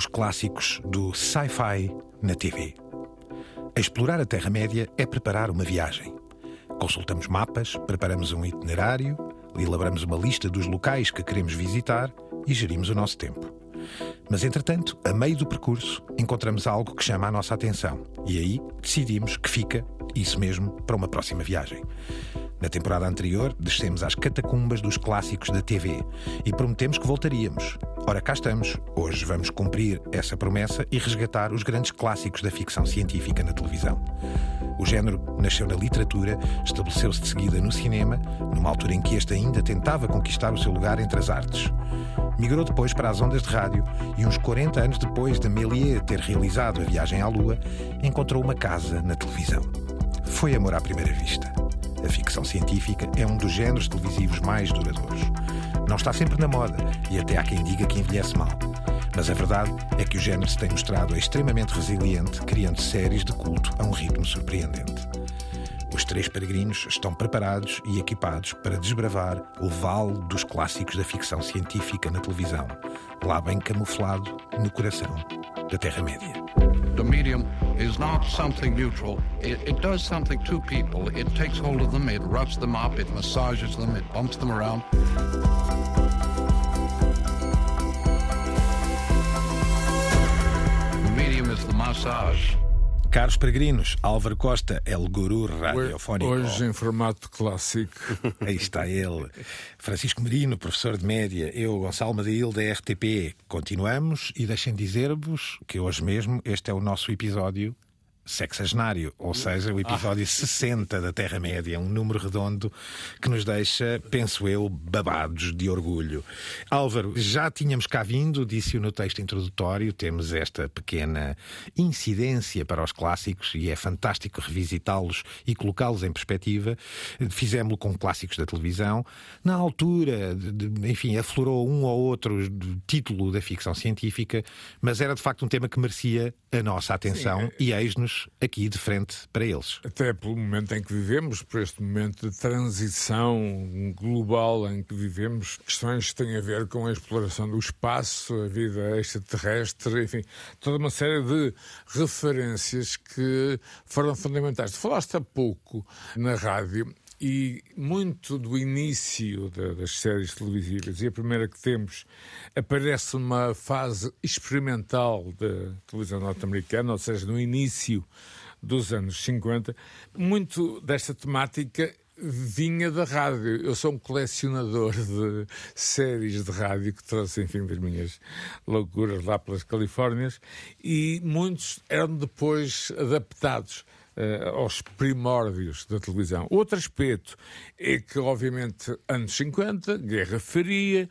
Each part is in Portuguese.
os clássicos do sci-fi na TV. Explorar a Terra Média é preparar uma viagem. Consultamos mapas, preparamos um itinerário, elaboramos uma lista dos locais que queremos visitar e gerimos o nosso tempo. Mas, entretanto, a meio do percurso, encontramos algo que chama a nossa atenção e aí decidimos que fica, isso mesmo, para uma próxima viagem. Na temporada anterior, descemos às catacumbas dos clássicos da TV e prometemos que voltaríamos. Ora, cá estamos. Hoje vamos cumprir essa promessa e resgatar os grandes clássicos da ficção científica na televisão. O género nasceu na literatura, estabeleceu-se de seguida no cinema, numa altura em que este ainda tentava conquistar o seu lugar entre as artes. Migrou depois para as ondas de rádio e, uns 40 anos depois de Méliès ter realizado a viagem à Lua, encontrou uma casa na televisão. Foi amor à primeira vista. A ficção científica é um dos géneros televisivos mais duradouros. Não está sempre na moda e até há quem diga que envelhece mal. Mas a verdade é que o género se tem mostrado extremamente resiliente, criando séries de culto a um ritmo surpreendente. Os três peregrinos estão preparados e equipados para desbravar o vale dos clássicos da ficção científica na televisão, lá bem camuflado no coração da Terra-média. The medium is not something neutral. It does something to people. It takes hold of them, it roughs them up, it massages them, it bumps them around. The medium is the massage. Caros peregrinos, Álvaro Costa é o guru radiofónico. Hoje em formato clássico. Aí está ele. Francisco Merino, professor de média. Eu, Gonçalo Madeil, da RTP. Continuamos e deixem dizer-vos que hoje mesmo este é o nosso episódio sexagenário, ou seja, o episódio 60 da Terra-média, um número redondo que nos deixa, penso eu, babados de orgulho. Álvaro, já tínhamos cá vindo, disse-o no texto introdutório, temos esta pequena incidência para os clássicos e é fantástico revisitá-los e colocá-los em perspectiva. Fizemos-lo com clássicos da televisão. Na altura, enfim, aflorou um ou outro título da ficção científica, mas era de facto um tema que merecia a nossa atenção. Sim, e eis-nos aqui de frente para eles. Até pelo momento em que vivemos, por este momento de transição global em que vivemos, questões que têm a ver com a exploração do espaço, a vida extraterrestre, enfim, toda uma série de referências que foram fundamentais. Tu falaste há pouco na rádio e muito do início das séries televisivas, e a primeira que temos aparece numa fase experimental da televisão norte-americana, ou seja, no início dos anos 50, muito desta temática vinha da rádio. Eu sou um colecionador de séries de rádio que trouxe, enfim, das minhas loucuras lá pelas Califórnias, e muitos eram depois adaptados aos primórdios da televisão. Outro aspecto é que, obviamente, anos 50, Guerra Fria,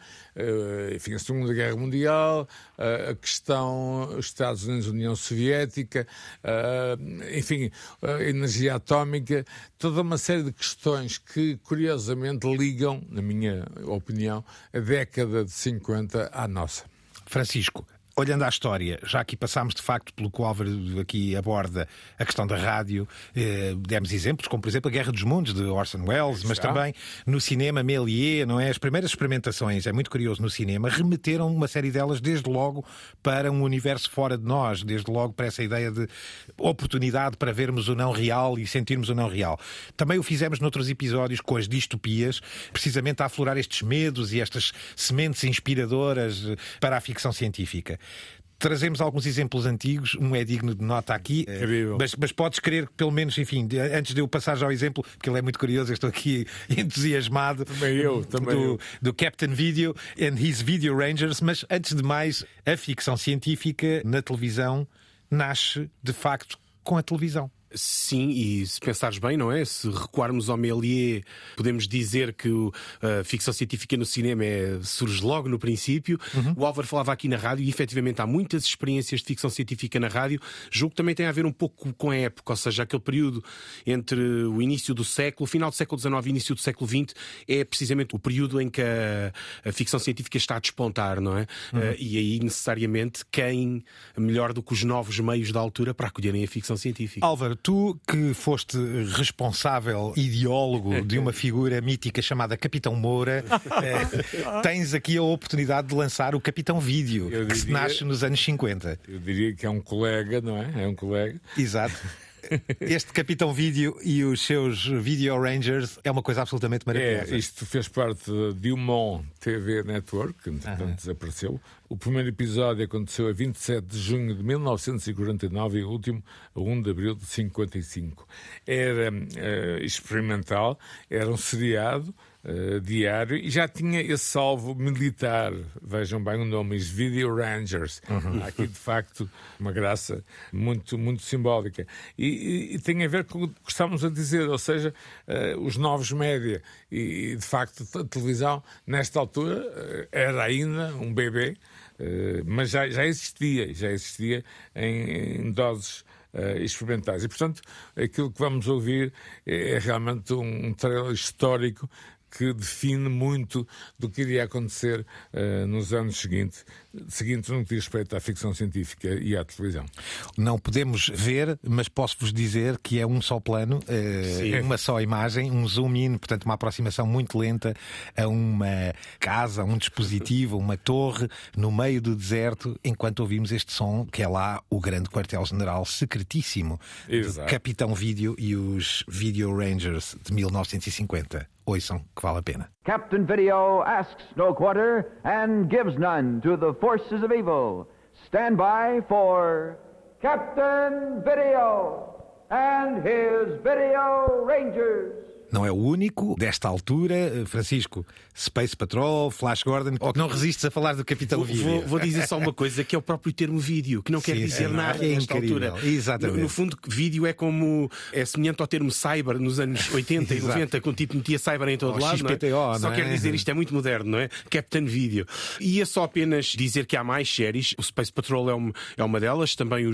enfim, a Segunda Guerra Mundial, a questão Estados Unidos-União Soviética, enfim, a energia atómica, toda uma série de questões que, curiosamente, ligam, na minha opinião, a década de 50 à nossa. Francisco, olhando à história, já aqui passámos de facto pelo que o Álvaro aqui aborda, a questão da rádio, demos exemplos, como por exemplo a Guerra dos Mundos, de Orson Welles, mas também no cinema Méliès, não é? As primeiras experimentações, é muito curioso no cinema, remeteram uma série delas desde logo para um universo fora de nós, desde logo para essa ideia de oportunidade para vermos o não real e sentirmos o não real. Também o fizemos noutros episódios com as distopias, precisamente a aflorar estes medos e estas sementes inspiradoras para a ficção científica. Trazemos alguns exemplos antigos, um é digno de nota aqui, mas podes crer que pelo menos, enfim, antes de eu passar já ao exemplo, porque ele é muito curioso, eu estou aqui entusiasmado, do Captain Video and his Video Rangers, mas antes de mais, a ficção científica na televisão nasce de facto com a televisão. Sim, e se pensares bem, não é? Se recuarmos ao Méliès, podemos dizer que a ficção científica no cinema surge logo no princípio. Uhum. O Álvaro falava aqui na rádio e efetivamente há muitas experiências de ficção científica na rádio. Julgo que também tem a ver um pouco com a época, ou seja, aquele período entre o início do século, final do século XIX e início do século XX, é precisamente o período em que a ficção científica está a despontar, não é? Uhum. E aí necessariamente quem melhor do que os novos meios da altura para acolherem a ficção científica. Álvaro, tu que foste responsável, ideólogo de uma figura mítica chamada Capitão Moura, tens aqui a oportunidade de lançar o Capitão Vídeo, que se nasce nos anos 50. Eu diria que é um colega, não é? É um colega. Exato. Este Capitão Vídeo e os seus Video Rangers é uma coisa absolutamente maravilhosa. Isto fez parte de Dumont TV Network, que entretanto desapareceu. O primeiro episódio aconteceu a 27 de junho de 1949 e o último a 1 de abril de 55. Era experimental, era um seriado diário e já tinha esse salvo militar. Vejam bem o nome, os Video Rangers. Há aqui de facto uma graça muito, muito simbólica. E tem a ver com o que estávamos a dizer, ou seja, os novos média e de facto a televisão nesta altura era ainda um bebê, mas já existia em doses experimentais. E portanto aquilo que vamos ouvir é realmente um trailer histórico que define muito do que iria acontecer nos anos seguintes no que diz respeito à ficção científica e à televisão. Não podemos ver, mas posso-vos dizer que é um só plano, uma só imagem, um zoom in, portanto uma aproximação muito lenta a uma casa, um dispositivo, uma torre, no meio do deserto, enquanto ouvimos este som, que é lá o grande quartel-general secretíssimo de Capitão Vídeo e os Video Rangers de 1950. Oiçam, que vale a pena. Captain Video asks no quarter and gives none to the forces of evil. Stand by for Captain Video and his Video Rangers. Não é o único desta altura, Francisco. Space Patrol, Flash Gordon, ou que não resistes a falar do Capitão Vídeo. Vou dizer só uma coisa, que é o próprio termo vídeo, que não quer dizer nada nesta altura. Exatamente. No fundo, vídeo é como é semelhante ao termo cyber nos anos 80 e 90, quando o tipo metia cyber em todo lado. XPTO, não é? Só quer dizer isto é muito moderno, não é? Captain Video. E é só apenas dizer que há mais séries. O Space Patrol é uma delas, também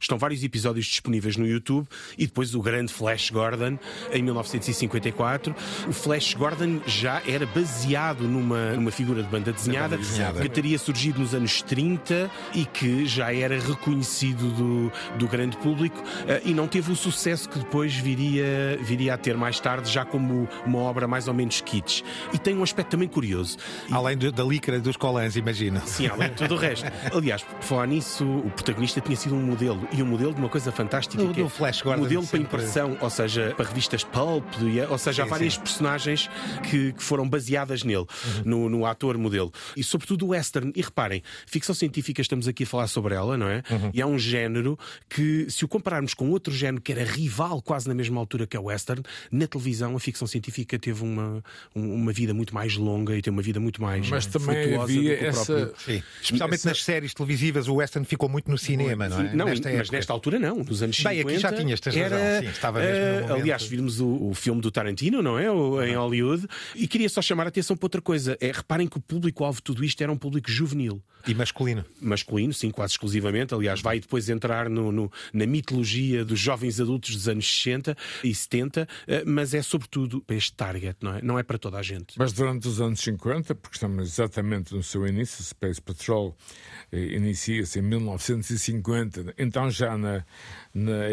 estão vários episódios disponíveis no YouTube, e depois o grande Flash Gordon, em 1954, o Flash Gordon já era baseado numa figura de banda desenhada, que teria surgido nos anos 30 e que já era reconhecido do grande público e não teve o sucesso que depois viria a ter mais tarde, já como uma obra mais ou menos kitsch. E tem um aspecto também curioso. Além da lícara dos colãs, imagino. Sim, além de tudo o resto. Aliás, por falar nisso, o protagonista tinha sido um modelo, e um modelo de uma coisa fantástica, que é Flash Gordon, modelo para impressão, ou seja, para revistas pulp, ou seja, há várias personagens que foram baseadas nele, no ator modelo. E sobretudo o western. E reparem, ficção científica, estamos aqui a falar sobre ela, não é? E é um género que, se o compararmos com outro género que era rival quase na mesma altura, que é o western, na televisão a ficção científica teve uma vida muito mais longa e tem uma vida muito mais frutuosa do que o próprio. Sim. Especialmente nas séries televisivas, o western ficou muito no cinema, não é? Não, mas nesta altura não. Nos anos 50... Bem, aqui já tinhas razão. Sim, estava mesmo no aliás, vimos o filme do Tarantino, não é? Em Hollywood. E queria só chamar a atenção para outra coisa. Reparem que o público-alvo de tudo isto era um público juvenil. E masculino. Masculino, sim, quase exclusivamente. Aliás, vai depois entrar na mitologia dos jovens adultos dos anos 60 e 70, mas é sobretudo para este target, não é? Não é para toda a gente. Mas durante os anos 50, porque estamos exatamente no seu início, Space Patrol inicia-se em 1950, então já na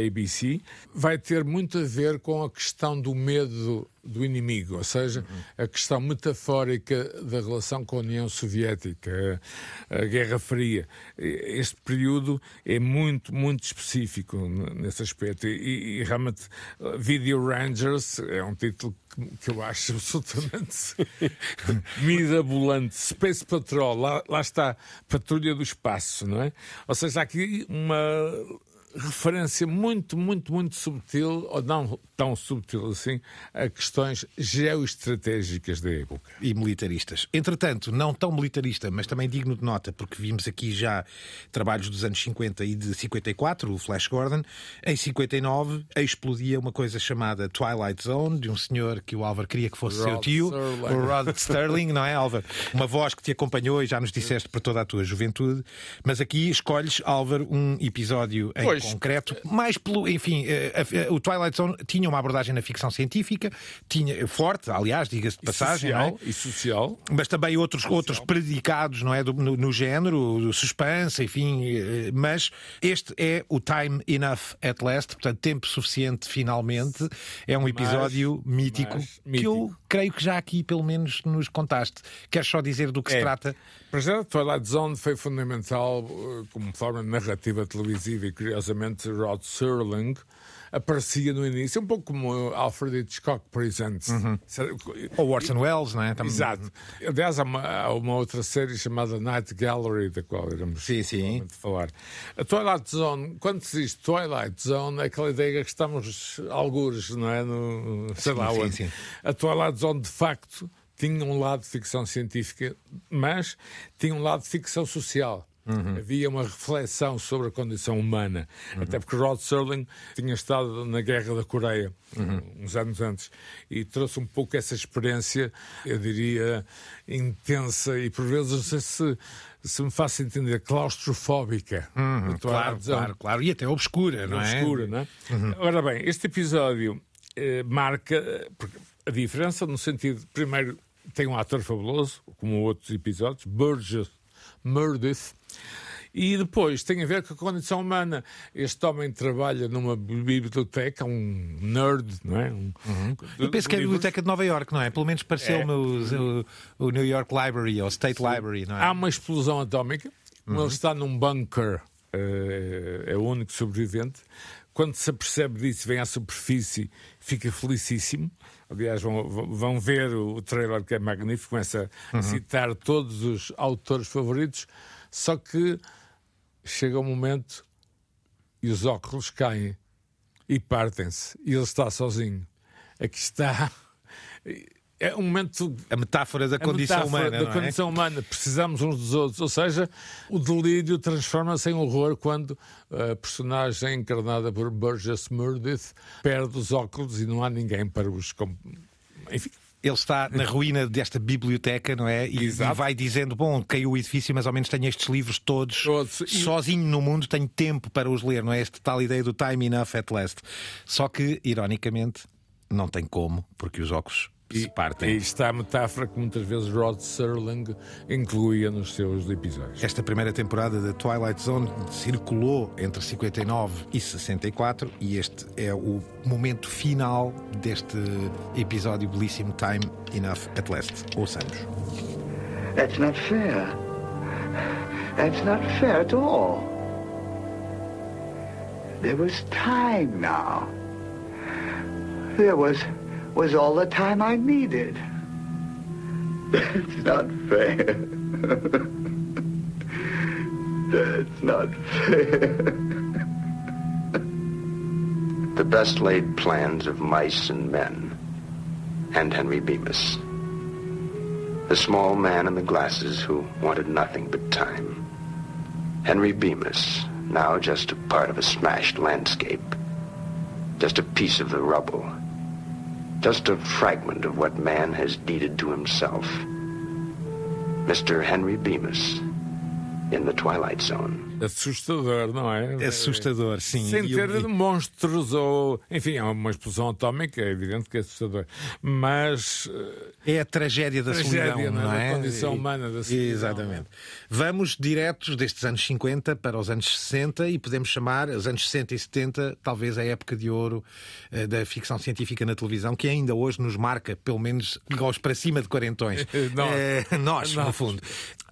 ABC, vai ter muito a ver com a questão do medo do inimigo, ou seja, a questão metafórica da relação com a União Soviética, a Guerra Fria. Este período é muito, muito específico nesse aspecto e realmente Video Rangers é um título que eu acho absolutamente mirabolante. Space Patrol, lá está, Patrulha do Espaço, não é? Ou seja, há aqui uma referência muito, muito, muito subtil, ou não tão subtil assim, a questões geoestratégicas da época. E militaristas. Entretanto, não tão militarista, mas também digno de nota, porque vimos aqui já trabalhos dos anos 50 e de 54, o Flash Gordon. Em 59, explodia uma coisa chamada Twilight Zone, de um senhor que o Álvaro queria que fosse seu tio, o Rod Sterling, não é, Álvaro? Uma voz que te acompanhou e já nos disseste para toda a tua juventude. Mas aqui escolhes, Álvaro, um episódio em concreto, mais pelo, enfim, o Twilight Zone tinha uma abordagem na ficção científica, tinha forte, aliás, diga-se de passagem, social, não é? E social, mas também outros predicados, não é, no género, do suspense, enfim, mas este é o Time Enough at Last, portanto, tempo suficiente finalmente, é um episódio mítico. Eu creio que já aqui pelo menos nos contaste. Queres só dizer do que se trata? Para já, Twilight Zone foi fundamental como forma de narrativa televisiva e, curiosamente, Rod Sterling aparecia no início, um pouco como Alfred Hitchcock Presents. Uhum. Ou Orson Welles, não é? Exato. Aliás, há uma outra série chamada Night Gallery, da qual iremos falar. A Twilight Zone, quando se diz Twilight Zone, é aquela ideia que estamos algures, não é? Sei lá onde. A Twilight Zone, de facto, tinha um lado de ficção científica, mas tinha um lado de ficção social. Uhum. Havia uma reflexão sobre a condição humana, até porque Rod Serling tinha estado na Guerra da Coreia uns anos antes e trouxe um pouco essa experiência, eu diria, intensa e por vezes, não sei se me faço entender, claustrofóbica. Claro, e até obscura, não é? Obscura, não é? Uhum. Ora bem, este episódio marca a diferença no sentido, primeiro, tem um ator fabuloso, como outros episódios, Burgess Meredith, e depois tem a ver com a condição humana. Este homem trabalha numa biblioteca, um nerd, não é? Eu penso que é a biblioteca de Nova Iorque, não é? Pelo menos pareceu-me o New York Library ou State Library, não é? Há uma explosão atómica, ele está num bunker, é o único sobrevivente. Quando se apercebe disso, vem à superfície, fica felicíssimo. Aliás, vão ver o trailer, que é magnífico, começa a citar todos os autores favoritos, só que chega um momento e os óculos caem e partem-se, e ele está sozinho. Aqui está. É um momento... A metáfora da condição humana, não é? A metáfora da condição humana. Precisamos uns dos outros. Ou seja, o delírio transforma-se em horror quando a personagem encarnada por Burgess Meredith perde os óculos e não há ninguém para os... Enfim... Ele está na ruína desta biblioteca, não é? E vai dizendo, bom, caiu o edifício, mas ao menos tenho estes livros todos. Sozinho no mundo, tenho tempo para os ler, não é? Esta tal ideia do time enough at last. Só que, ironicamente, não tem como, porque os óculos... E está a metáfora que muitas vezes Rod Serling incluía nos seus episódios. Esta primeira temporada da Twilight Zone circulou entre 59 e 64 e este é o momento final deste episódio belíssimo, Time Enough at Last. Ouçamos. That's not fair. That's not fair at all. There was time now. There was all the time I needed. That's not fair. That's not fair. The best laid plans of mice and men and Henry Bemis. The small man in the glasses who wanted nothing but time. Henry Bemis, now just a part of a smashed landscape. Just a piece of the rubble. Just a fragment of what man has deeded to himself. Mr. Henry Bemis, in the Twilight Zone. Assustador, não é? Assustador, sim. Sem ter monstros ou... Enfim, é uma explosão atómica, é evidente que é assustador. Mas... É a tragédia da solidão, não é? A condição humana da solidão. Exatamente. Vamos diretos destes anos 50 para os anos 60 e podemos chamar os anos 60 e 70 talvez a época de ouro da ficção científica na televisão, que ainda hoje nos marca, pelo menos, para cima de quarentões. Nós, no fundo.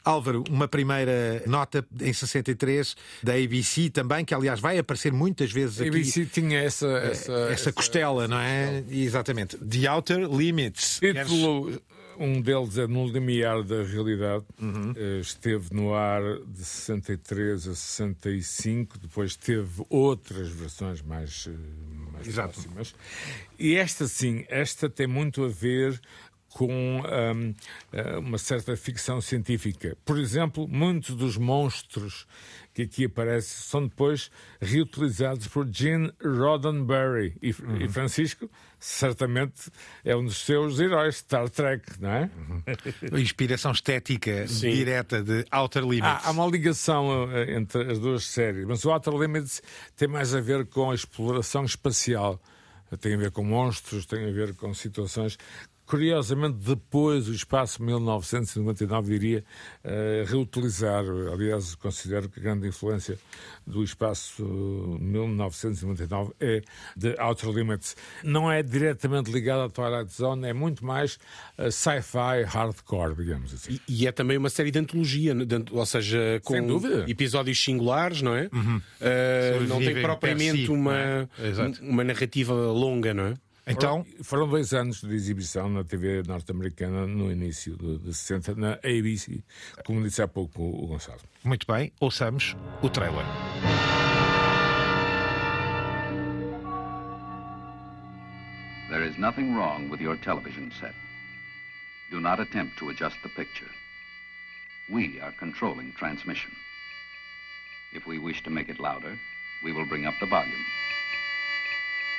Álvaro, uma primeira nota em 63 da ABC também, que aliás vai aparecer muitas vezes aqui. A ABC tinha essa costela, não é? Exatamente. The Outer Limits. Título, um deles é No Limiar da Realidade. Esteve no ar de 63 a 65, depois teve outras versões mais próximas. E esta tem muito a ver com uma certa ficção científica. Por exemplo, muitos dos monstros que aqui aparecem são depois reutilizados por Gene Roddenberry. E Francisco, certamente, é um dos seus heróis, Star Trek, não é? Inspiração estética direta de Outer Limits. Há uma ligação entre as duas séries, mas o Outer Limits tem mais a ver com a exploração espacial. Tem a ver com monstros, tem a ver com situações. Curiosamente, depois o Espaço 1999 iria reutilizar. Aliás, considero que a grande influência do Espaço 1999 é The Outer Limits. Não é diretamente ligado à Twilight Zone, é muito mais sci-fi hardcore, digamos assim. E é também uma série de antologia, ou seja, com episódios singulares, não é? Uhum. Não tem propriamente uma narrativa longa, não é? Então, foram 2 anos de exibição na TV norte-americana no início de 60, na ABC, como disse há pouco o Gonçalo. Muito bem, ouçamos o trailer. There is nothing wrong with your television set. Do not attempt to adjust the picture. We are controlling transmission. If we wish to make it louder, we will bring up the volume.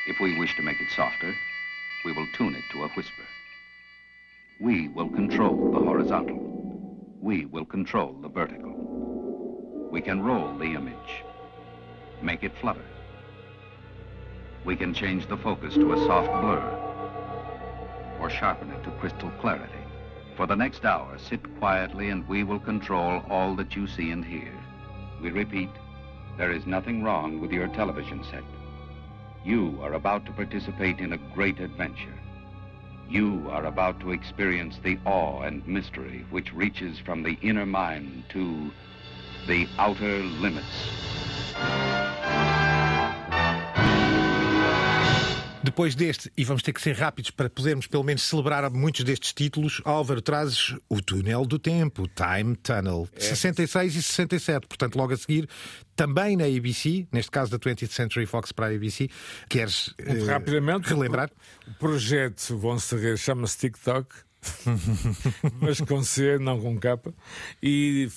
If we wish to make it softer, we will tune it to a whisper. We will control the horizontal. We will control the vertical. We can roll the image, make it flutter. We can change the focus to a soft blur or sharpen it to crystal clarity. For the next hour, sit quietly and we will control all that you see and hear. We repeat, there is nothing wrong with your television set. You are about to participate in a great adventure. You are about to experience the awe and mystery which reaches from the inner mind to the outer limits. Depois deste, e vamos ter que ser rápidos para podermos pelo menos celebrar muitos destes títulos, Álvaro, trazes o túnel do tempo, Time Tunnel, 66 e 67, portanto logo a seguir, também na ABC, neste caso da 20th Century Fox para a ABC. Queres rapidamente relembrar? O projeto, vão se rir, chama-se TikTok, mas com C, não com capa, e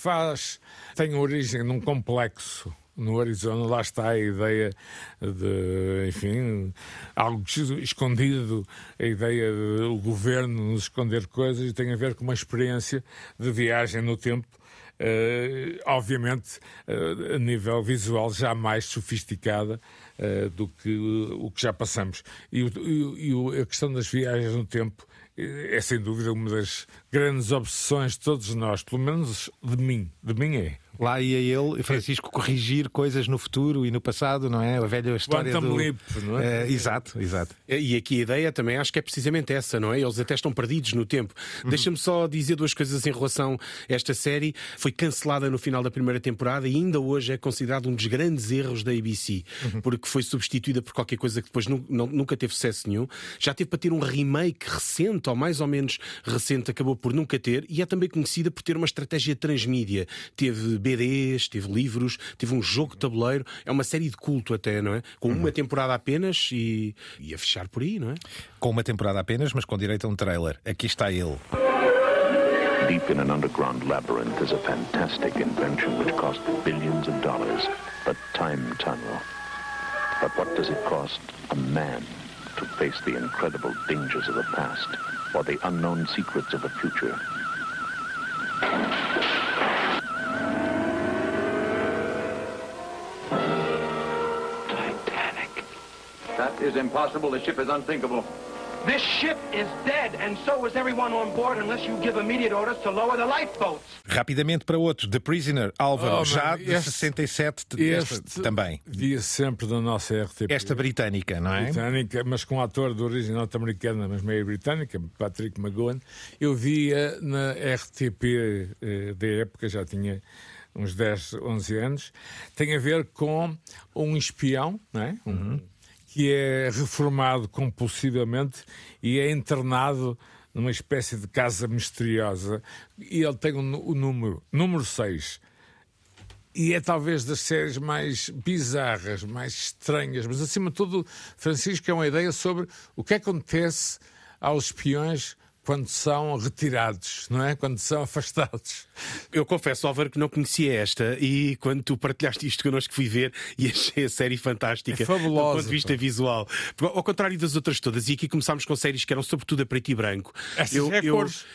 tem origem num complexo no Arizona. Lá está a ideia de, enfim, algo escondido, a ideia do governo nos esconder coisas, e tem a ver com uma experiência de viagem no tempo, obviamente a nível visual já mais sofisticada do que o que já passamos. E a questão das viagens no tempo é sem dúvida uma das grandes obsessões de todos nós, pelo menos de mim é. Lá ia ele, Francisco, corrigir coisas no futuro e no passado, não é? A velha história Quantum Leap, não é? Exato. E aqui a ideia também acho que é precisamente essa, não é? Eles até estão perdidos no tempo. Deixa-me só dizer 2 coisas em relação a esta série. Foi cancelada no final da primeira temporada e ainda hoje é considerado um dos grandes erros da ABC, porque foi substituída por qualquer coisa que depois nunca teve sucesso nenhum. Já teve para ter um remake recente, ou mais ou menos recente, acabou por nunca ter, e é também conhecida por ter uma estratégia transmídia. Teve BDs, teve livros, teve um jogo de tabuleiro, é uma série de culto até, não é? Com uma temporada apenas e a fechar por aí, não é? Com uma temporada apenas, mas com direito a um trailer. Aqui está ele. Deep in an underground labyrinth is a fantastic invention which cost billions of dollars, a time tunnel. But what does it cost a man to face the incredible dangers of the past or the unknown secrets of the future? Is impossible. The ship is unthinkable. This ship is dead, and so is everyone on board unless you give immediate orders to lower the lifeboats. Rapidamente para outro, The Prisoner, Álvaro, já de 67, este também. Via sempre da nossa RTP. Esta britânica, não é? Britânica, mas com um ator de origem norte-americana, mas meio britânica, Patrick McGowan. Eu via na RTP da época, já tinha uns 10, 11 anos. Tem a ver com um espião, não é? Que é reformado compulsivamente e é internado numa espécie de casa misteriosa. E ele tem o número 6. E é talvez das séries mais bizarras, mais estranhas. Mas, acima de tudo, Francisco, é uma ideia sobre o que acontece aos espiões quando são retirados, não é? Quando são afastados. Eu confesso, Álvaro, que não conhecia esta, e quando tu partilhaste isto connosco fui ver e achei a série fantástica. É fabulosa. Do ponto de vista visual. Porque, ao contrário das outras todas, e aqui começámos com séries que eram sobretudo a preto e branco.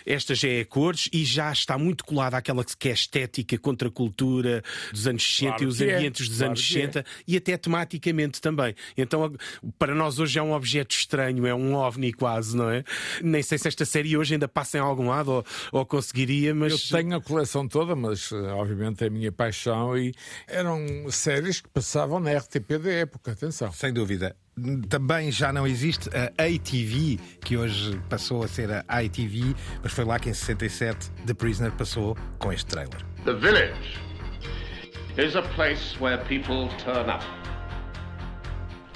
Esta já é a cores e já está muito colada àquela que é estética, contra a cultura dos anos 60, claro, e os ambientes dos anos 60 e até tematicamente também. Então, para nós hoje é um objeto estranho, é um ovni quase, não é? Nem sei se esta série hoje ainda passa em algum lado ou conseguiria, mas... Eu tenho a coleção toda, mas obviamente é a minha paixão, e eram séries que passavam na RTP da época, atenção. Sem dúvida. Também já não existe a ATV, que hoje passou a ser a ITV, mas foi lá que em 67 The Prisoner passou com este trailer. The village is a place where people turn up.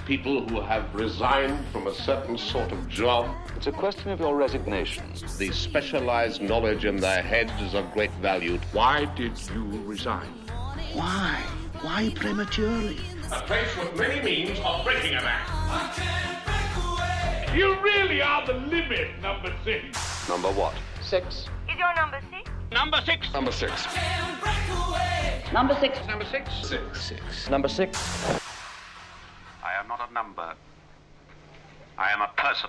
People who have resigned from a certain sort of job. It's a question of your resignation. The specialized knowledge in their heads is of great value. Why did you resign? Why? Why prematurely? A place with many means of breaking a man. I can't break away. You really are the limit, number six. Number what? Six. Is your number six? Number six. Number six. I can't break away. Number six. Number six. Six. Six. Number six. I am not a number. I am a person.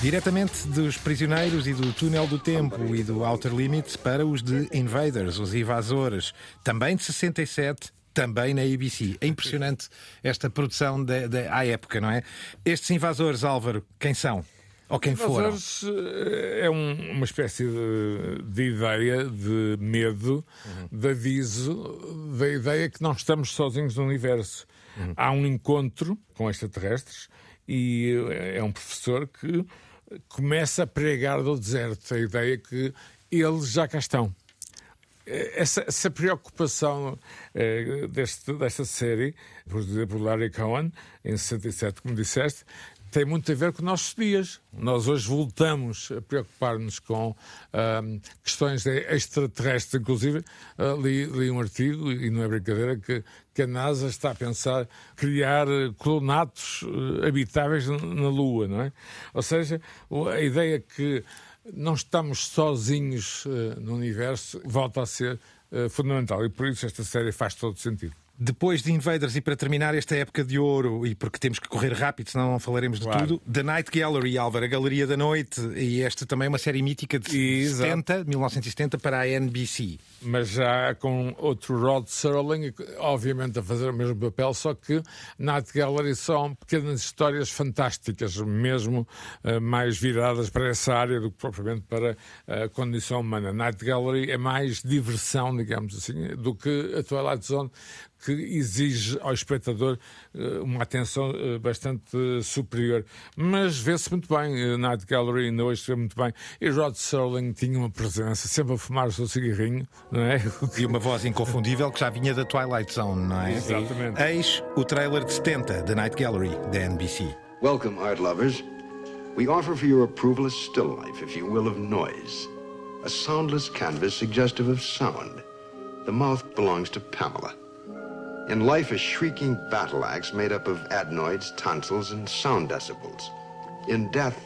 Diretamente dos prisioneiros e do túnel do tempo e do Outer Limits para os The Invaders, os invasores, também de 67, também na ABC. É impressionante esta produção à época, não é? Estes invasores, Álvaro, quem são? Ou quem foram? Os invasores é uma espécie de ideia de medo, de aviso, da ideia que não estamos sozinhos no universo. Há um encontro com extraterrestres. E é um professor que começa a pregar do deserto a ideia que eles já cá estão. Essa preocupação desta série, por Larry Cohen, em 67, como disseste, tem muito a ver com nossos dias. Nós hoje voltamos a preocupar-nos com questões extraterrestres. Inclusive, li um artigo, e não é brincadeira, que a NASA está a pensar criar colonatos habitáveis na Lua, não é? Ou seja, a ideia que não estamos sozinhos no universo volta a ser fundamental, e por isso esta série faz todo sentido. Depois de Invaders, e para terminar esta época de ouro, e porque temos que correr rápido, senão não falaremos de tudo, The Night Gallery, Álvaro, a Galeria da Noite, e esta também é uma série mítica de 1970 para a NBC. Mas já com outro Rod Sterling, obviamente a fazer o mesmo papel, só que Night Gallery são pequenas histórias fantásticas, mesmo mais viradas para essa área do que propriamente para a condição humana. Night Gallery é mais diversão, digamos assim, do que a Twilight Zone, que exige ao espectador uma atenção bastante superior. Mas vê-se muito bem, Night Gallery ainda hoje vê muito bem. E Rod Sterling tinha uma presença, sempre a fumar o seu cigarrinho, não é? E uma voz inconfundível que já vinha da Twilight Zone, não é? Exatamente. Eis o trailer de 70 da Night Gallery, da NBC. Welcome, art lovers. We offer for your approval a still life, if you will, of noise. A soundless canvas suggestive of sound. The mouth belongs to Pamela. In life, a shrieking battle axe made up of adenoids, tonsils, and sound decibels. In death,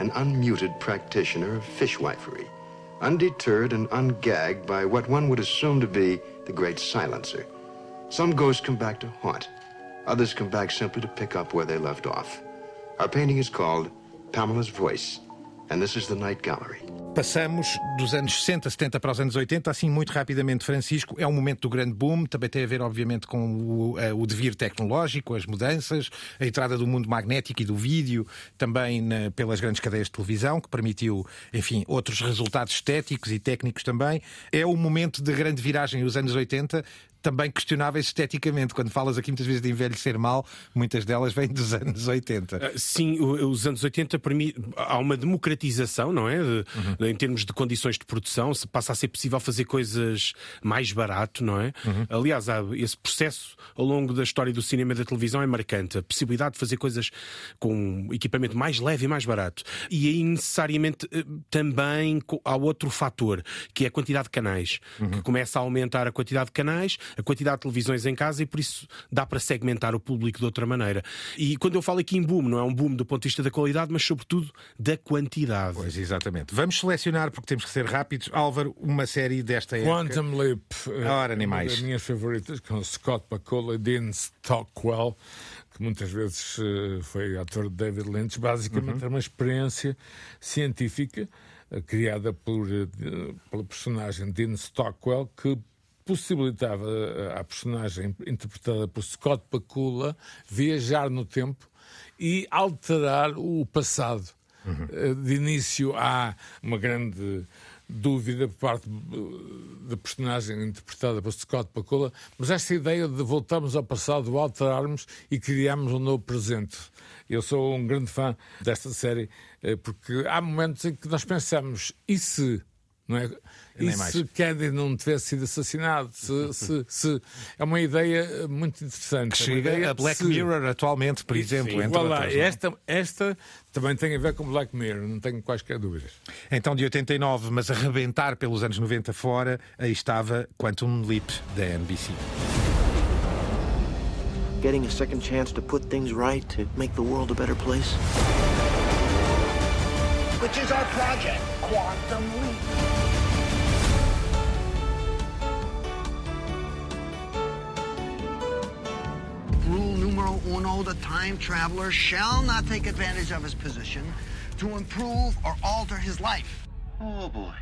an unmuted practitioner of fishwifery, undeterred and ungagged by what one would assume to be the great silencer. Some ghosts come back to haunt. Others come back simply to pick up where they left off. Our painting is called Pamela's Voice, and this is the Night Gallery. Passamos dos anos 60, 70 para os anos 80, assim muito rapidamente, Francisco. É um momento do grande boom, também tem a ver obviamente com o devir tecnológico, as mudanças, a entrada do mundo magnético e do vídeo, também pelas grandes cadeias de televisão, que permitiu, enfim, outros resultados estéticos e técnicos também. É um momento de grande viragem, os anos 80, também questionáveis esteticamente. Quando falas aqui muitas vezes de envelhecer mal, muitas delas vêm dos anos 80. Sim, os anos 80, para mim, há uma democratização, não é? Em termos de condições de produção, se passa a ser possível fazer coisas mais barato, não é? Aliás, esse processo ao longo da história do cinema e da televisão é marcante. A possibilidade de fazer coisas com equipamento mais leve e mais barato. E aí, necessariamente, também há outro fator, que é a quantidade de canais, que começa a aumentar a quantidade de canais. a quantidade de televisões em casa e por isso dá para segmentar o público de outra maneira. E quando eu falo aqui em boom, não é um boom do ponto de vista da qualidade, mas sobretudo da quantidade. Pois, exatamente. Vamos selecionar, porque temos que ser rápidos, Álvaro, uma série desta época. Quantum Leap. Ora, animais. Uma das minhas favoritas, com Scott Bakula e Dean Stockwell, que muitas vezes foi ator de David Lynch. Basicamente era uma experiência científica criada pelo personagem Dean Stockwell, que possibilitava à personagem interpretada por Scott Bakula viajar no tempo e alterar o passado. De início há uma grande dúvida por parte da personagem interpretada por Scott Bakula, mas esta ideia de voltarmos ao passado, alterarmos e criarmos um novo presente. Eu sou um grande fã desta série, porque há momentos em que nós pensamos, e se... Não é? E se Kennedy não tivesse sido assassinado? Se é uma ideia muito interessante. Que chega a Black Mirror atualmente, por exemplo. Entre outras, esta também tem a ver com Black Mirror, não tenho quaisquer dúvidas. Então, de 89, mas a rebentar pelos anos 90 fora, aí estava Quantum Leap da NBC. Getting a second chance to put things right, to make the world a better place. Which is our project, Quantum Leap. Numero uno, the time traveler shall not take advantage of his position to improve or alter his life. Oh boy.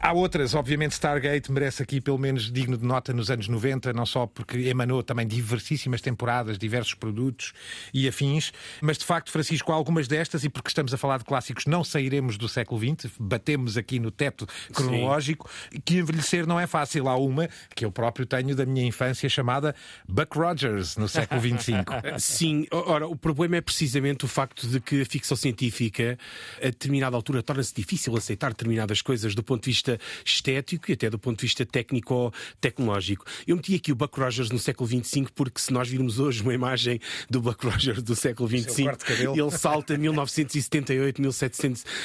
Há outras, obviamente Stargate merece aqui pelo menos digno de nota nos anos 90, não só porque emanou também diversíssimas temporadas, diversos produtos e afins, mas de facto, Francisco, há algumas destas, e porque estamos a falar de clássicos não sairemos do século XX, batemos aqui no teto cronológico, que envelhecer não é fácil. Há uma que eu próprio tenho da minha infância chamada Buck Rogers no século XXV. Sim, ora, o problema é precisamente o facto de que a ficção científica a determinada altura torna-se difícil aceitar determinadas coisas do ponto de vista estético e até do ponto de vista técnico-tecnológico. Eu meti aqui o Buck Rogers no século XXV porque se nós virmos hoje uma imagem do Buck Rogers do século XXV, ele salta 1978,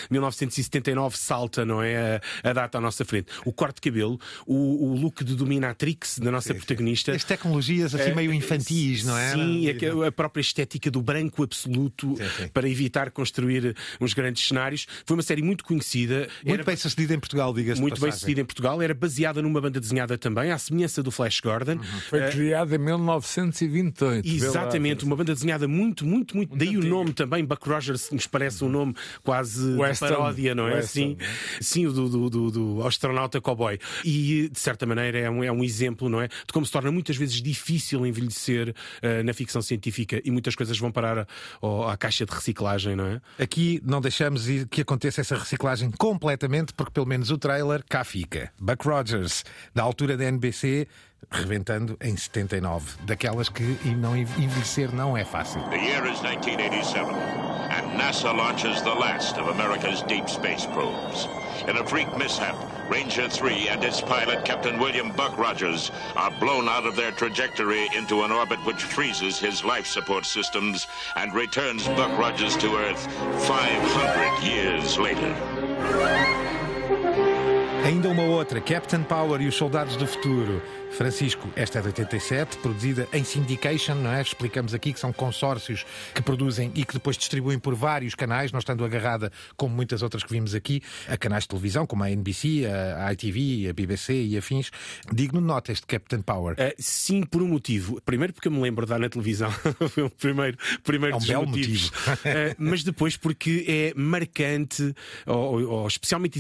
1979 salta, não é, a data à nossa frente. O corte de cabelo, o look de dominatrix da nossa protagonista. As tecnologias assim meio infantis, não é? Sim, a própria estética do branco absoluto para evitar construir uns grandes cenários. Foi uma série muito conhecida. Muito bem sucedida em Portugal, diga-se. Muito bem sucedida em Portugal, era baseada numa banda desenhada também, à semelhança do Flash Gordon. Foi criada em 1928. Exatamente, uma banda desenhada muito daí antiga. O nome também, Buck Rogers, nos parece um nome quase paródia, não é? Sim, do astronauta cowboy. E, de certa maneira, é um exemplo, não é? De como se torna muitas vezes difícil envelhecer na ficção científica e muitas coisas vão parar à caixa de reciclagem, não é? Aqui não deixamos que aconteça essa reciclagem completamente, porque pelo menos o trailer cá fica. Buck Rogers, da altura da NBC, rebentando em 79. Daquelas que envelhecer não é fácil. The year is 1987 and NASA launches the last of America's deep space probes. In a freak mishap, Ranger 3 and its pilot, Captain William Buck Rogers, are blown out of their trajectory into an orbit which freezes his life support systems and returns Buck Rogers to Earth 500 years later. Ainda uma outra, Captain Power e os Soldados do Futuro. Francisco, esta é de 87, produzida em syndication, não é? Explicamos aqui que são consórcios que produzem e que depois distribuem por vários canais, não estando agarrada, como muitas outras que vimos aqui, a canais de televisão, como a NBC, a ITV, a BBC e afins. Digno de nota este Captain Power. Sim, por um motivo. Primeiro porque eu me lembro de dar na televisão. Foi o primeiro dos motivos. Mas depois porque é marcante, ou especialmente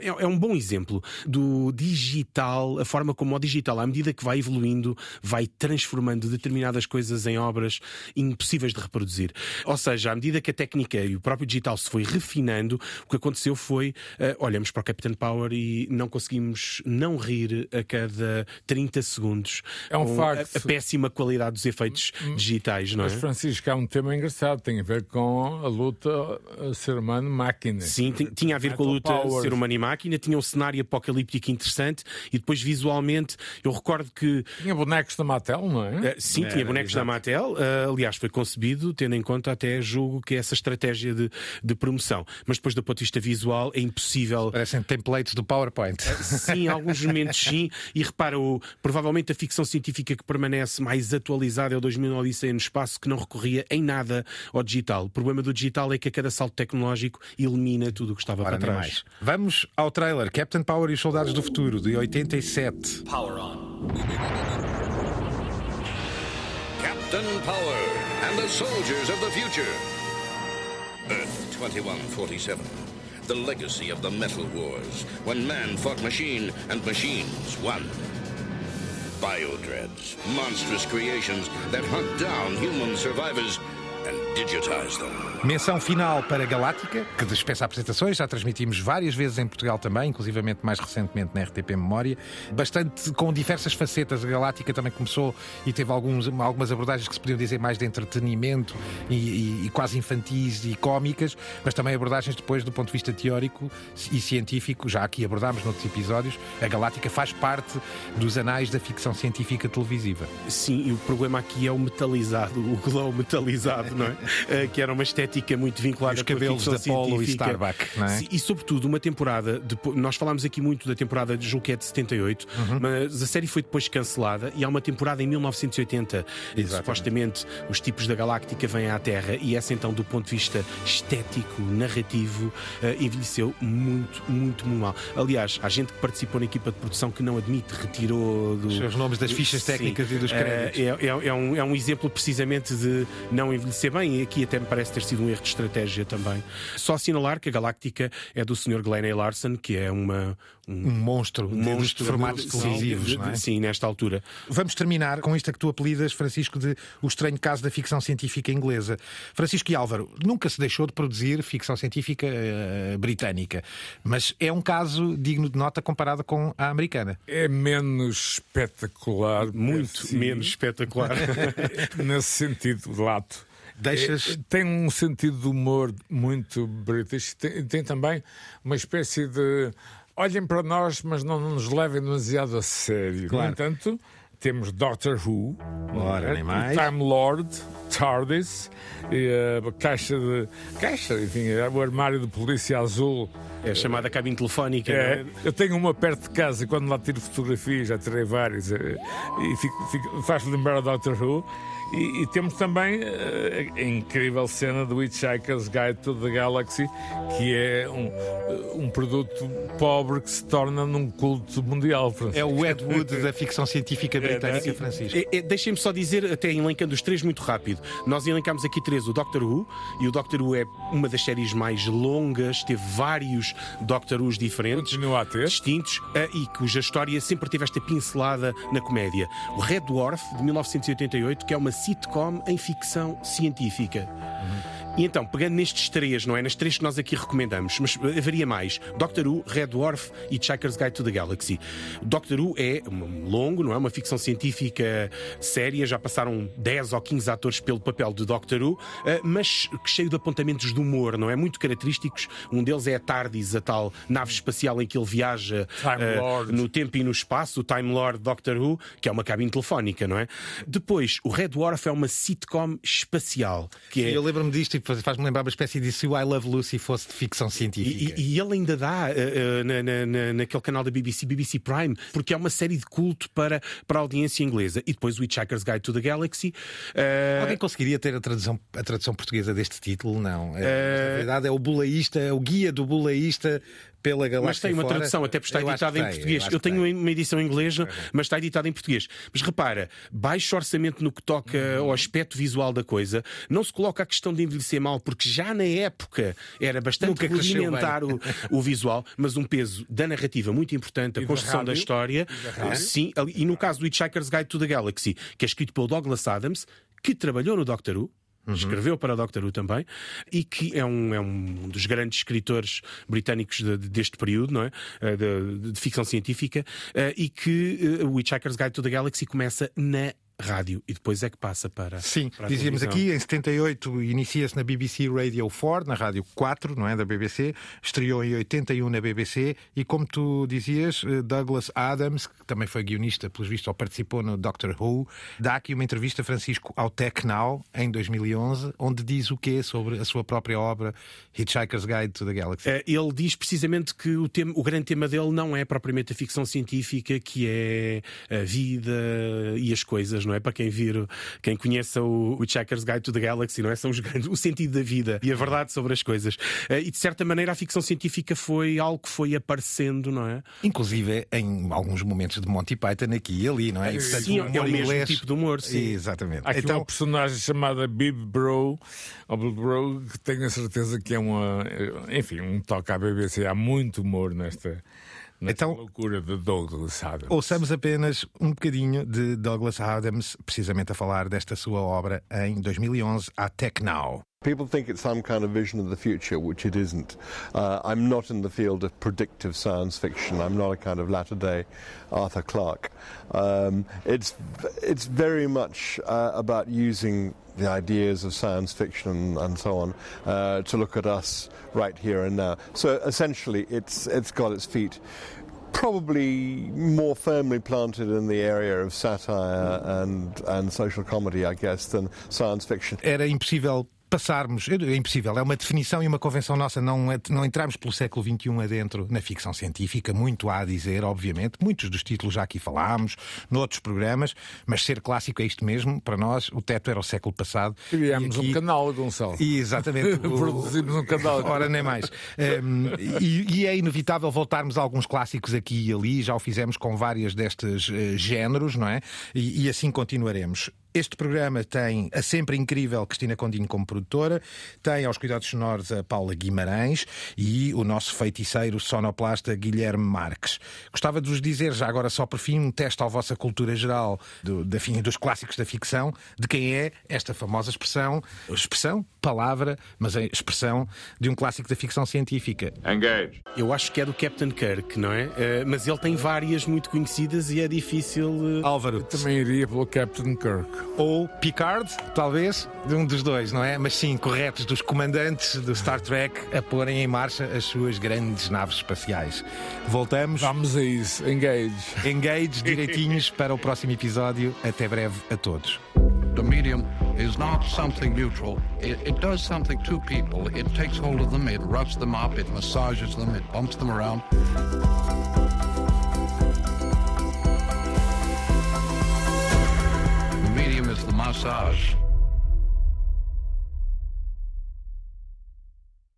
é um bom exemplo do digital, a forma como o digital, à medida que vai evoluindo, vai transformando determinadas coisas em obras impossíveis de reproduzir. Ou seja, à medida que a técnica e o próprio digital se foi refinando, o que aconteceu foi, olhamos para o Captain Power e não conseguimos não rir a cada 30 segundos. É um facto. A péssima qualidade dos efeitos digitais, não é? Mas, Francisco, há um tema engraçado, tem a ver com a luta ser humano-máquina. Sim, tinha a ver com a luta ser humano e máquina, tinha cenário apocalíptico interessante e depois visualmente eu recordo que... Tinha bonecos da Mattel, não é? Sim, tinha bonecos da Mattel. Aliás, foi concebido, tendo em conta até jogo que é essa estratégia de promoção. Mas depois do ponto de vista visual é impossível... Parecem templates do PowerPoint. Sim, alguns momentos sim. E repara, provavelmente a ficção científica que permanece mais atualizada é o 2001 Odisseia no Espaço, que não recorria em nada ao digital. O problema do digital é que a cada salto tecnológico elimina tudo o que estava para trás. Mais. Vamos ao trailer Captain Power e os Soldados do Futuro, de 87. Power on. Captain Power and the soldiers of the future. Earth 2147. The legacy of the metal wars, when man fought machine and machines won. Biodreads, monstrous creations that hunt down human survivors and digitize them. Menção final para Galáctica, que dispensa apresentações, já transmitimos várias vezes em Portugal também, inclusivamente mais recentemente na RTP Memória, bastante com diversas facetas. A Galáctica também começou e teve algumas abordagens que se podiam dizer mais de entretenimento e quase infantis e cómicas, mas também abordagens depois do ponto de vista teórico e científico, já aqui abordámos noutros episódios. A Galáctica faz parte dos anais da ficção científica televisiva. Sim, e o problema aqui é o metalizado, o glow metalizado, não é? Que era uma estética muito vinculada com a ficção científica. Os cabelos da Polo e Starbuck, não é? E sobretudo uma temporada depois, nós falámos aqui muito da temporada de julgo que é de 78, mas a série foi depois cancelada e há uma temporada em 1980 que, supostamente os tipos da Galáctica vêm à Terra e essa então do ponto de vista estético, narrativo, envelheceu muito, muito, muito mal. Aliás, há gente que participou na equipa de produção que não admite, retirou os seus nomes das fichas técnicas e dos créditos. É um exemplo precisamente de não envelhecer bem e aqui até me parece ter sido um erro de estratégia também. Só assinalar que a Galáctica é do Sr. Glenn A. Larson, que é um monstro de formatos televisivos, não é? Sim, nesta altura. Vamos terminar com isto que tu apelidas, Francisco, de O Estranho Caso da Ficção Científica Inglesa. Francisco e Álvaro, nunca se deixou de produzir ficção científica britânica, mas é um caso digno de nota comparado com a americana. É menos espetacular. Muito menos espetacular. Nesse sentido, lato. Tem um sentido de humor muito british. Tem também uma espécie de olhem para nós, mas não nos levem demasiado a sério. Claro. No entanto, temos Doctor Who, Time Lord, TARDIS, e a caixa, enfim, o armário de polícia azul. É a chamada cabine telefónica. É, eu tenho uma perto de casa e quando lá tiro fotografias, já tirei várias, e faz-me lembrar do Doctor Who. E temos também a incrível cena do Hitchhiker's Guide to the Galaxy, que é um produto pobre que se torna num culto mundial, Francisco. É o Ed Wood da ficção científica britânica, Francisco. Deixem-me só dizer, até elencando os três muito rápido, nós elencamos aqui três, o Doctor Who, e o Doctor Who é uma das séries mais longas, teve vários Doctor Who's diferentes, continua a ter, distintos, e cuja história sempre teve esta pincelada na comédia. O Red Dwarf, de 1988, que é uma sitcom em ficção científica. E então, pegando nestes três, não é? Nas três que nós aqui recomendamos, mas haveria mais. Doctor Who, Red Dwarf e Hitchhiker's Guide to the Galaxy. Doctor Who é longo, não é? Uma ficção científica séria, já passaram 10 ou 15 atores pelo papel de Doctor Who, mas cheio de apontamentos de humor, não é? Muito característicos. Um deles é a TARDIS, a tal nave espacial em que ele viaja no tempo e no espaço, o Time Lord Doctor Who, que é uma cabine telefónica, não é? Depois, o Red Dwarf é uma sitcom espacial. Que é... Eu lembro-me disto e faz-me lembrar uma espécie de se o I Love Lucy fosse de ficção científica. E ele ainda dá naquele canal da BBC Prime, porque é uma série de culto para a audiência inglesa. E depois o Hitchhiker's Guide to the Galaxy. Alguém conseguiria ter a tradução portuguesa deste título? Não. Na verdade é o bulaísta, é o guia do bulaísta pela Galáxia. Mas tem uma tradução, até porque está editada em português. Eu tenho uma edição em inglês, mas está editada em português. Mas repara, baixo orçamento no que toca ao aspecto visual da coisa, não se coloca a questão de envelhecer mal, porque já na época era bastante rudimentar o visual, mas um peso da narrativa muito importante, a construção da história. Sim, e no caso do Hitchhiker's Guide to the Galaxy, que é escrito pelo Douglas Adams, que trabalhou no Doctor Who, escreveu para Doctor Who também, e que é um dos grandes escritores britânicos deste período, não é? De ficção científica, e que o Hitchhiker's Guide to the Galaxy começa na rádio e depois é que passa para... Sim, para dizíamos televisão. Aqui, em 78 inicia-se na BBC Radio 4, na Rádio 4, não é, da BBC, estreou em 81 na BBC e, como tu dizias, Douglas Adams, que também foi guionista, pelos vistos, ou participou no Doctor Who, dá aqui uma entrevista, Francisco, ao Tech Now, em 2011, onde diz o quê sobre a sua própria obra Hitchhiker's Guide to the Galaxy? Ele diz precisamente que o grande tema dele não é propriamente a ficção científica, que é a vida e as coisas, não é? Para quem vir, quem conheça o Hitchhiker's Guide to the Galaxy, não é? São os grandes, o sentido da vida e a verdade sobre as coisas. E de certa maneira a ficção científica foi algo que foi aparecendo, não é? Inclusive em alguns momentos de Monty Python aqui e ali, não é? Portanto, sim, é o mesmo tipo de humor, sim. Exatamente. Há aqui então uma personagem chamada Bib Bro, que tenho a certeza que é um toque à BBC. Há muito humor nesta loucura de Douglas Adams. Ouçamos apenas um bocadinho de Douglas Adams, precisamente a falar desta sua obra em 2011, a Tech Now. People think it's some kind of vision of the future, which it isn't. I'm not in the field of predictive science fiction. I'm not a kind of latter-day Arthur Clarke. It's very much about using the ideas of science fiction and so on to look at us right here and now. So essentially, it's got its feet probably more firmly planted in the area of satire and social comedy, I guess, than science fiction. Era impossível passarmos, é impossível, é uma definição e uma convenção nossa, não entrarmos pelo século XXI adentro na ficção científica, muito há a dizer, obviamente, muitos dos títulos já aqui falámos, noutros programas, mas ser clássico é isto mesmo, para nós o teto era o século passado. Criámos aqui um canal, Gonçalo. Exatamente. Produzimos um canal. Ora, nem mais. E é inevitável voltarmos a alguns clássicos aqui e ali, já o fizemos com várias destes géneros, não é? E assim continuaremos. Este programa tem a sempre incrível Cristina Condinho como produtora, tem aos cuidados sonoros a Paula Guimarães e o nosso feiticeiro sonoplasta Guilherme Marques. Gostava de vos dizer, já agora só por fim, um teste à vossa cultura geral dos clássicos da ficção, de quem é esta famosa expressão de um clássico da ficção científica. Engage. Eu acho que é do Captain Kirk, não é? Mas ele tem várias muito conhecidas e é difícil... Álvaro. Eu também iria pelo Captain Kirk. Ou Picard, talvez, de um dos dois, não é? Mas sim, corretos, dos comandantes do Star Trek a porem em marcha as suas grandes naves espaciais. Voltamos. Vamos a isso. Engage direitinhos para o próximo episódio. Até breve a todos. The medium is not something neutral. It does something to people. It takes hold of them, it roughs them up, it massages them, it bumps them around. Massage.